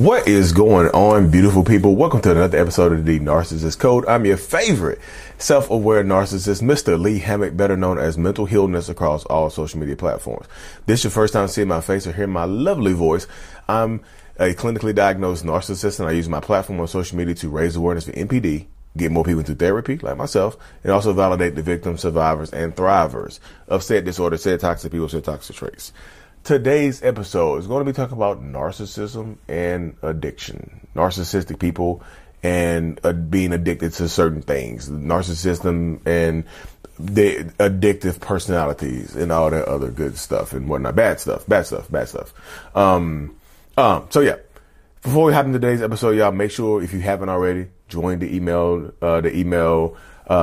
What is going on, beautiful people? Welcome to another episode of The Narcissist Code. I'm your favorite self-aware narcissist, Mr. Lee Hammock, better known as Mental Healness across all social media platforms. This is your first time seeing my face or hearing my lovely voice. I'm a clinically diagnosed narcissist, and I use my platform on social media to raise awareness for NPD, get more people into therapy, like myself, and also validate the victims, survivors, and thrivers of said disorder, said toxic people, said toxic traits. Today's episode is going to be talking about narcissism and addiction, narcissistic people and being addicted to certain things, narcissism and the addictive personalities and all that other good stuff and whatnot, bad stuff. So yeah, before we hop into today's episode, y'all, make sure if you haven't already, join the email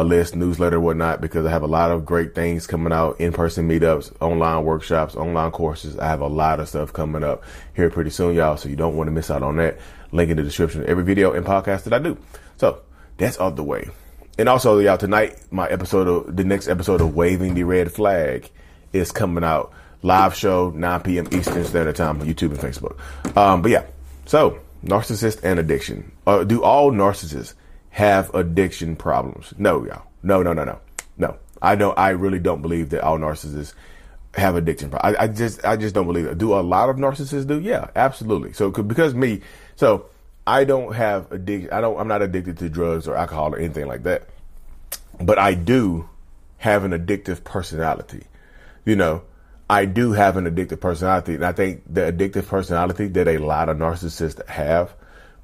list, newsletter, whatnot, because I have a lot of great things coming out, in-person meetups, online workshops, online courses. I have a lot of stuff coming up here pretty soon, y'all, so you don't want to miss out on that. Link in the description of every video and podcast that I do. So that's out the way. And also, y'all, tonight, the next episode of Waving the Red Flag is coming out. Live show, 9 p.m. Eastern Standard Time on YouTube and Facebook. But yeah, so narcissist and addiction. Do all narcissists have addiction problems? No, y'all. No. I really don't believe that all narcissists have addiction problems. I just don't believe that. Do a lot of narcissists do? Yeah, absolutely. So I don't have addiction. I'm not addicted to drugs or alcohol or anything like that, but I do have an addictive personality. I do have an addictive personality, and I think the addictive personality that a lot of narcissists have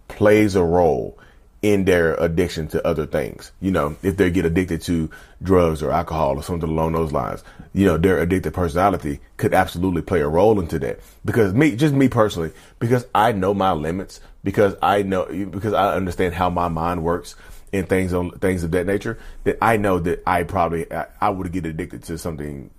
plays a role in their addiction to other things. If they get addicted to drugs or alcohol or something along those lines, their addictive personality could absolutely play a role into that. Because me personally, because I know my limits, because I understand how my mind works and things of that nature, that I know that I would get addicted to something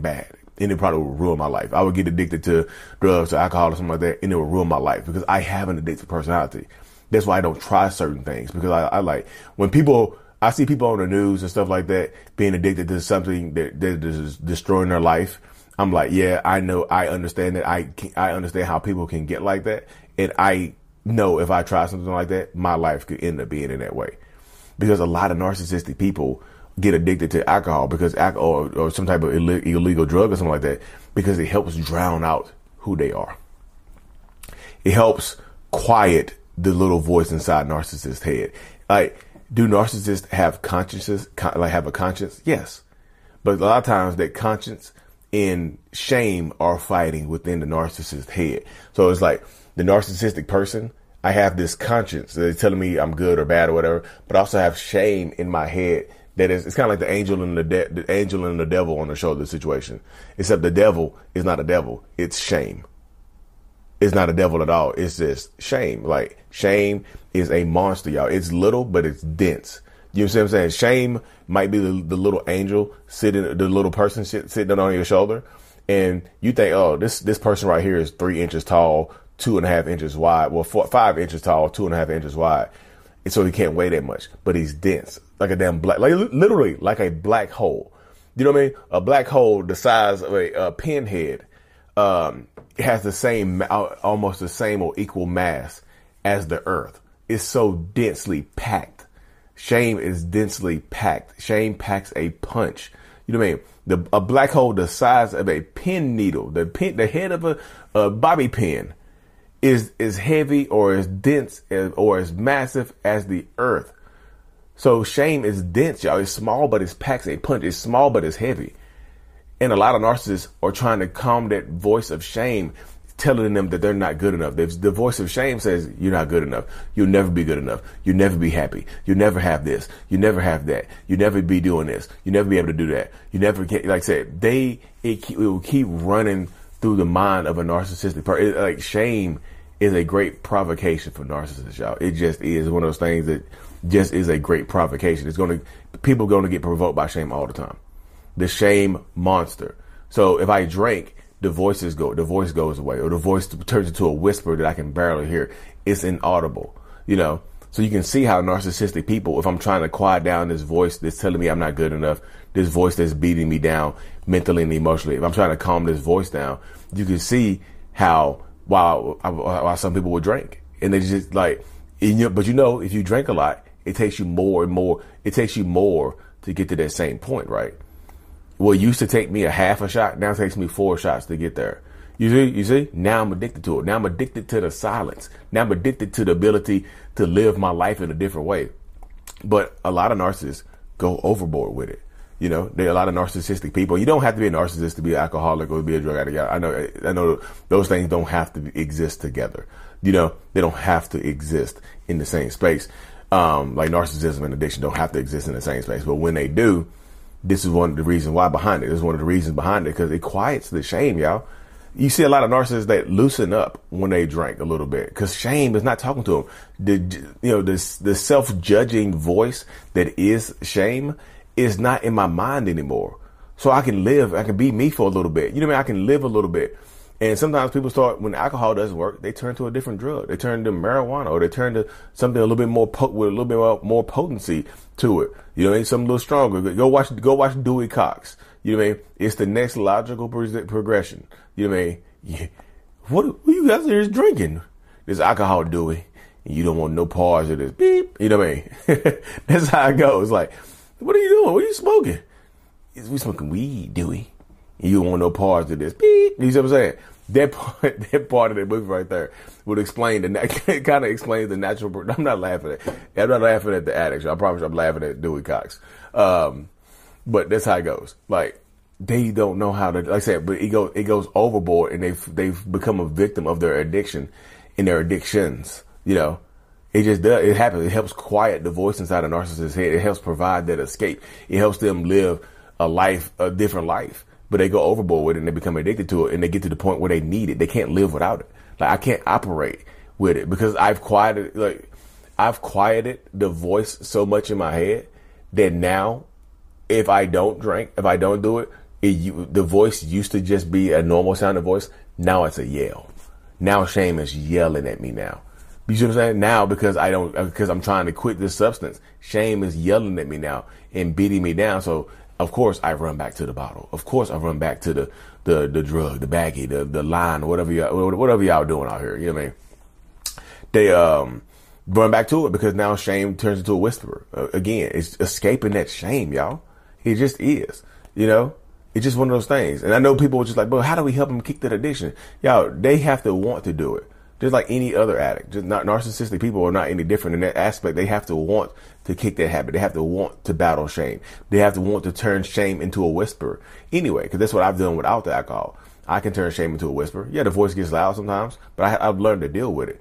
bad, and it probably would ruin my life. I would get addicted to drugs or alcohol or something like that, and it would ruin my life because I have an addictive personality. That's why I don't try certain things, because I see people on the news and stuff like that being addicted to something that is destroying their life. I'm like, yeah, I know. I understand that. I understand how people can get like that. And I know if I try something like that, my life could end up being in that way, because a lot of narcissistic people get addicted to alcohol or some type of illegal drug or something like that, because it helps drown out who they are. It helps quiet the little voice inside narcissist's head. Like, do narcissists have consciences? Have a conscience? Yes. But a lot of times that conscience and shame are fighting within the narcissist's head. So it's like the narcissistic person, I have this conscience that's telling me I'm good or bad or whatever, but I also have shame in my head. That is, it's kind of like the angel and the devil on the shoulder situation, except the devil is not a devil. It's shame. It's not a devil at all. It's just shame. Like, shame is a monster, y'all. It's little, but it's dense. You know what I'm saying? Shame might be the little angel sitting on your shoulder. And you think, oh, this person right here is 3 inches tall, 2.5 inches wide. Well, 5 inches tall, 2.5 inches wide. And so he can't weigh that much, but he's dense, like a damn literally like a black hole. You know what I mean? A black hole the size of a pinhead. It has almost the same or equal mass as the earth. It's so densely packed. Shame is densely packed. Shame packs a punch. You know what I mean? A black hole the size of a pin needle, the head of a bobby pin is as heavy or as dense or as massive as the earth. So shame is dense, y'all. It's small, but it packs a punch. It's small, but it's heavy. And a lot of narcissists are trying to calm that voice of shame, telling them that they're not good enough. The voice of shame says, you're not good enough. You'll never be good enough. You'll never be happy. You'll never have this. You'll never have that. You'll never be doing this. You'll never be able to do that. You never get, like I said, it will keep running through the mind of a narcissistic person. Like, shame is a great provocation for narcissists, y'all. It just is one of those things that just is a great provocation. People are going to get provoked by shame all the time. The shame monster. So if I drink, the voice goes away, or the voice turns into a whisper that I can barely hear. It's inaudible, So you can see how narcissistic people, if I'm trying to quiet down this voice that's telling me I'm not good enough, this voice that's beating me down mentally and emotionally, if I'm trying to calm this voice down, you can see how, why some people will drink. And they just like, but if you drink a lot, it takes you more and more. It takes you more to get to that same point, right? Well, it used to take me a half a shot. Now it takes me 4 shots to get there. You see? Now I'm addicted to it. Now I'm addicted to the silence. Now I'm addicted to the ability to live my life in a different way. But a lot of narcissists go overboard with it. There are a lot of narcissistic people. You don't have to be a narcissist to be an alcoholic or to be a drug addict. I know those things don't have to exist together. They don't have to exist in the same space. Like narcissism and addiction don't have to exist in the same space. But when they do, this is one of the reasons why behind it. This is one of the reasons behind it because it quiets the shame, y'all. You see a lot of narcissists that loosen up when they drink a little bit because shame is not talking to them. The self-judging voice that is shame is not in my mind anymore. So I can be me for a little bit. I can live a little bit. And sometimes people start, when alcohol doesn't work, they turn to a different drug. They turn to marijuana or they turn to something a little bit more with a little bit more potency to it. Something a little stronger. Go watch Dewey Cox. It's the next logical progression. Yeah. What you guys are just drinking? This alcohol, Dewey. And you don't want no pause of this. Beep. That's how it goes. Like, what are you doing? What are you smoking? We smoking weed, Dewey. You don't want no parts of this. Beep. You see what I'm saying? That part of that movie right there would explain kind of explains the natural. I'm not laughing at the addicts. I promise you I'm laughing at Dewey Cox. But that's how it goes. Like they don't know how to, like I said, but it goes overboard and they've become a victim of their addiction and their addictions. It just does. It happens. It helps quiet the voice inside a narcissist's head. It helps provide that escape. It helps them live a different life. But they go overboard with it and they become addicted to it and they get to the point where they need it. They can't live without it. Like I can't operate with it because I've quieted the voice so much in my head that now if I don't drink, if I don't do it, the voice used to just be a normal sounding voice. Now it's a yell. Now shame is yelling at me now. You see what I'm saying? Now because I'm trying to quit this substance, shame is yelling at me now and beating me down. So of course I run back to the bottle. Of course I run back to the drug, the baggie, the line, whatever y'all doing out here. They run back to it because now shame turns into a whisperer. Again, it's escaping that shame, y'all. It just is. It's just one of those things. And I know people are just like, but how do we help them kick that addiction? Y'all, they have to want to do it. Just like any other addict, just not narcissistic people are not any different in that aspect. They have to want to kick that habit. They have to want to battle shame. They have to want to turn shame into a whisper anyway, because that's what I've done without the alcohol. I can turn shame into a whisper. Yeah, the voice gets loud sometimes, but I've learned to deal with it.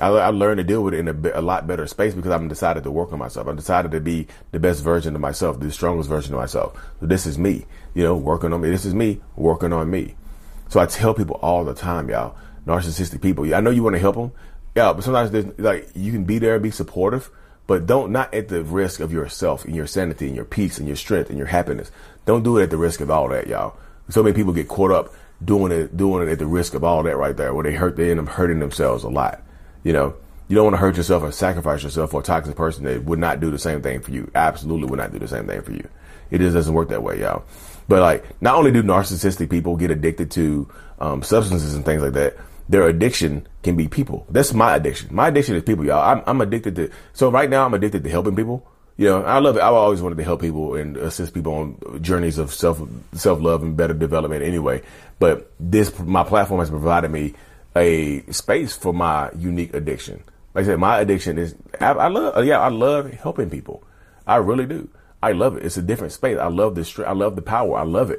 I learned to deal with it in a lot better space because I've decided to work on myself. I've decided to be the best version of myself, the strongest version of myself. So this is me, working on me. This is me working on me. So I tell people all the time, y'all. Narcissistic people. I know you want to help them. Yeah, but sometimes there's you can be there and be supportive, but not at the risk of yourself and your sanity and your peace and your strength and your happiness. Don't do it at the risk of all that, y'all. So many people get caught up doing it at the risk of all that right there, where they end up hurting themselves a lot. You don't want to hurt yourself or sacrifice yourself for a toxic person that would not do the same thing for you. Absolutely would not do the same thing for you. It just doesn't work that way, y'all. But not only do narcissistic people get addicted to substances and things like that, their addiction can be people. That's my addiction. My addiction is people, y'all. I'm addicted to. So right now, I'm addicted to helping people. I love it. I've always wanted to help people and assist people on journeys of self-love and better development. Anyway, but my platform has provided me a space for my unique addiction. Like I said, my addiction is I love helping people. I really do. I love it. It's a different space. I love this. I love the power. I love it.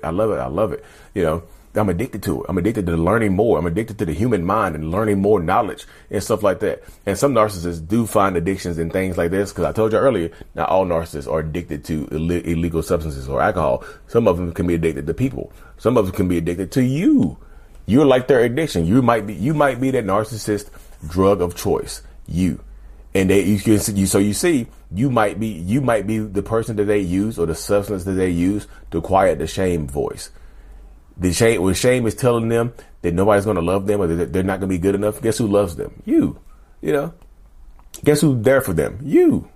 I'm addicted to it. I'm addicted to learning more. I'm addicted to the human mind and learning more knowledge and stuff like that. And some narcissists do find addictions in things like this. Cause I told you earlier, not all narcissists are addicted to illegal substances or alcohol. Some of them can be addicted to people. Some of them can be addicted to you. You're like their addiction. You might be that narcissist drug of choice. You. And you might be the person that they use or the substance that they use to quiet the shame voice. Shame is telling them that nobody's going to love them or that they're not going to be good enough. Guess who loves them? You. Guess who's there for them? You.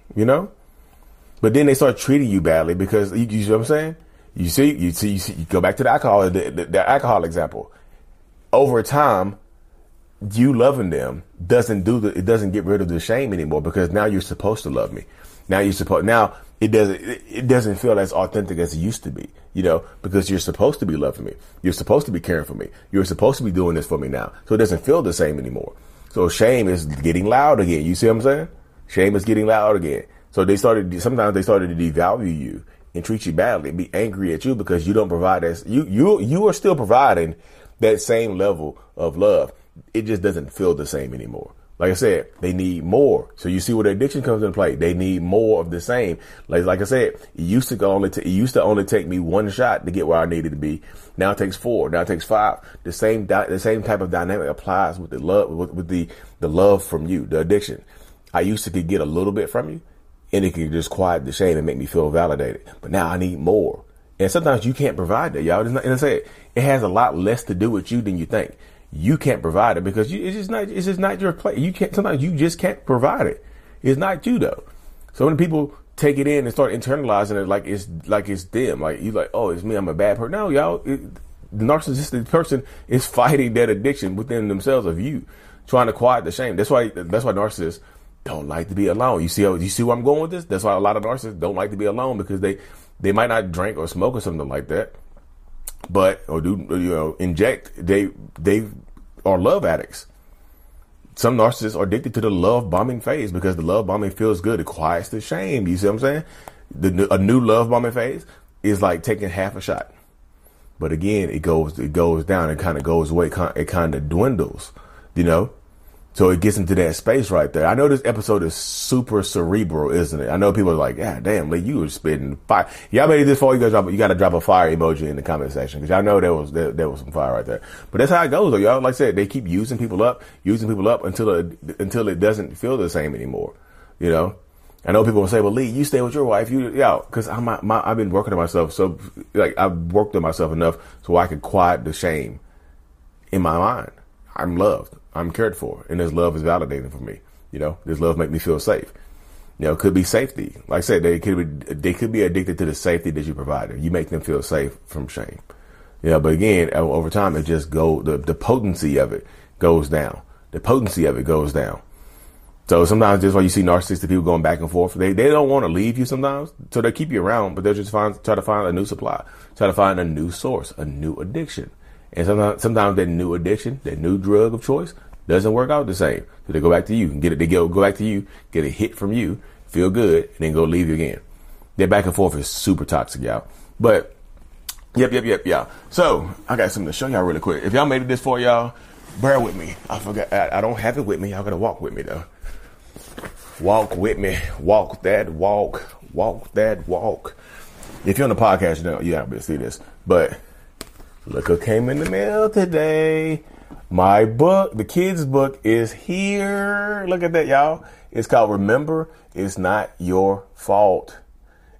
But then they start treating you badly because you see what I'm saying? You go back to the alcohol example. Over time, you loving them doesn't get rid of the shame anymore, because now you're supposed to love me. Now it doesn't feel as authentic as it used to be, because you're supposed to be loving me. You're supposed to be caring for me. You're supposed to be doing this for me now. So it doesn't feel the same anymore. So shame is getting loud again. You see what I'm saying? Shame is getting loud again. So sometimes they started to devalue you and treat you badly, be angry at you because you don't provide as you are still providing that same level of love. It just doesn't feel the same anymore. Like I said, they need more. So you see where the addiction comes into play. They need more of the same. Like I said, it used to only take me one shot to get where I needed to be. Now it takes four. Now it takes five. The same type of dynamic applies with the love, with the love from you, the addiction. I used to could get a little bit from you, and it could just quiet the shame and make me feel validated. But now I need more. And sometimes you can't provide that, y'all. It has a lot less to do with you than you think. You can't provide it because it's just not your place. Sometimes you just can't provide it. It's not you though. So when people take it in and start internalizing it, like it's them, like you like, oh, it's me, I'm a bad person. No, y'all, the narcissistic person is fighting that addiction within themselves of you, trying to quiet the shame. That's why narcissists don't like to be alone. You see where I'm going with this? That's why a lot of narcissists don't like to be alone, because they might not drink or smoke or something like that, inject. They are love addicts. Some narcissists are addicted to the love bombing phase because the love bombing feels good. It quiets the shame. You see what I'm saying? A new love bombing phase is like taking half a shot, but again, it goes down. It kind of goes away. It kind of dwindles, So it gets into that space right there. I know this episode is super cerebral, isn't it? I know people are like, "Yeah, damn, Lee, you were spitting fire." Y'all made it this far. You got to drop a fire emoji in the comment section, because y'all know there was some fire right there. But that's how it goes, though, y'all. Like I said, they keep using people up until it doesn't feel the same anymore. I know people will say, "Well, Lee, you stay with your wife, because I've been working on myself, so like I've worked on myself enough so I can quiet the shame in my mind. I'm loved. I'm cared for, and this love is validating for me. This love make me feel safe. It could be safety. Like I said, they could be addicted to the safety that you provided. You make them feel safe from shame. But again, over time, it just go the potency of it goes down. So sometimes that's why you see narcissistic people going back and forth. They don't want to leave you sometimes, so they keep you around, but they'll just try to find a new supply, try to find a new source, a new addiction. And sometimes that new addiction, that new drug of choice, doesn't work out the same. So they go back to you and get a hit from you, feel good, and then go leave you again. That back and forth is super toxic, y'all. But yep, y'all. So I got something to show y'all really quick. If y'all made it this far, y'all, bear with me. I forgot. I don't have it with me. Y'all gotta walk with me though. Walk with me. Walk that walk. Walk that walk. If you're on the podcast, you haven't see this, but. Look what came in the mail today. My book, the kids' book, is here. Look at that, y'all. It's called Remember, It's Not Your Fault.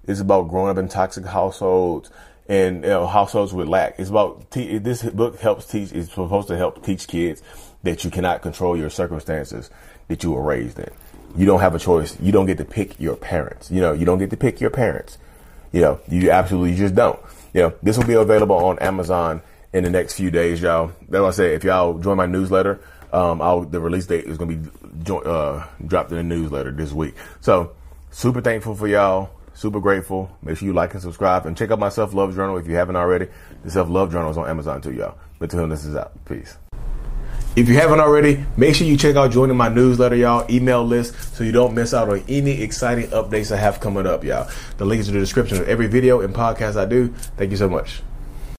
It's about growing up in toxic households and households with lack. It's about this book is supposed to help teach kids that you cannot control your circumstances that you were raised in. You don't have a choice. You don't get to pick your parents. You don't get to pick your parents. You absolutely just don't. This will be available on Amazon in the next few days, y'all. That's what I said. If y'all join my newsletter, the release date is going to be dropped in the newsletter this week. So super thankful for y'all. Super grateful. Make sure you like and subscribe and check out my self-love journal. If you haven't already, the self-love journal is on Amazon too, y'all. But till this is out. Peace. If you haven't already, make sure you check out joining my newsletter, y'all, email list, so you don't miss out on any exciting updates I have coming up, y'all. The link is in the description of every video and podcast I do. Thank you so much.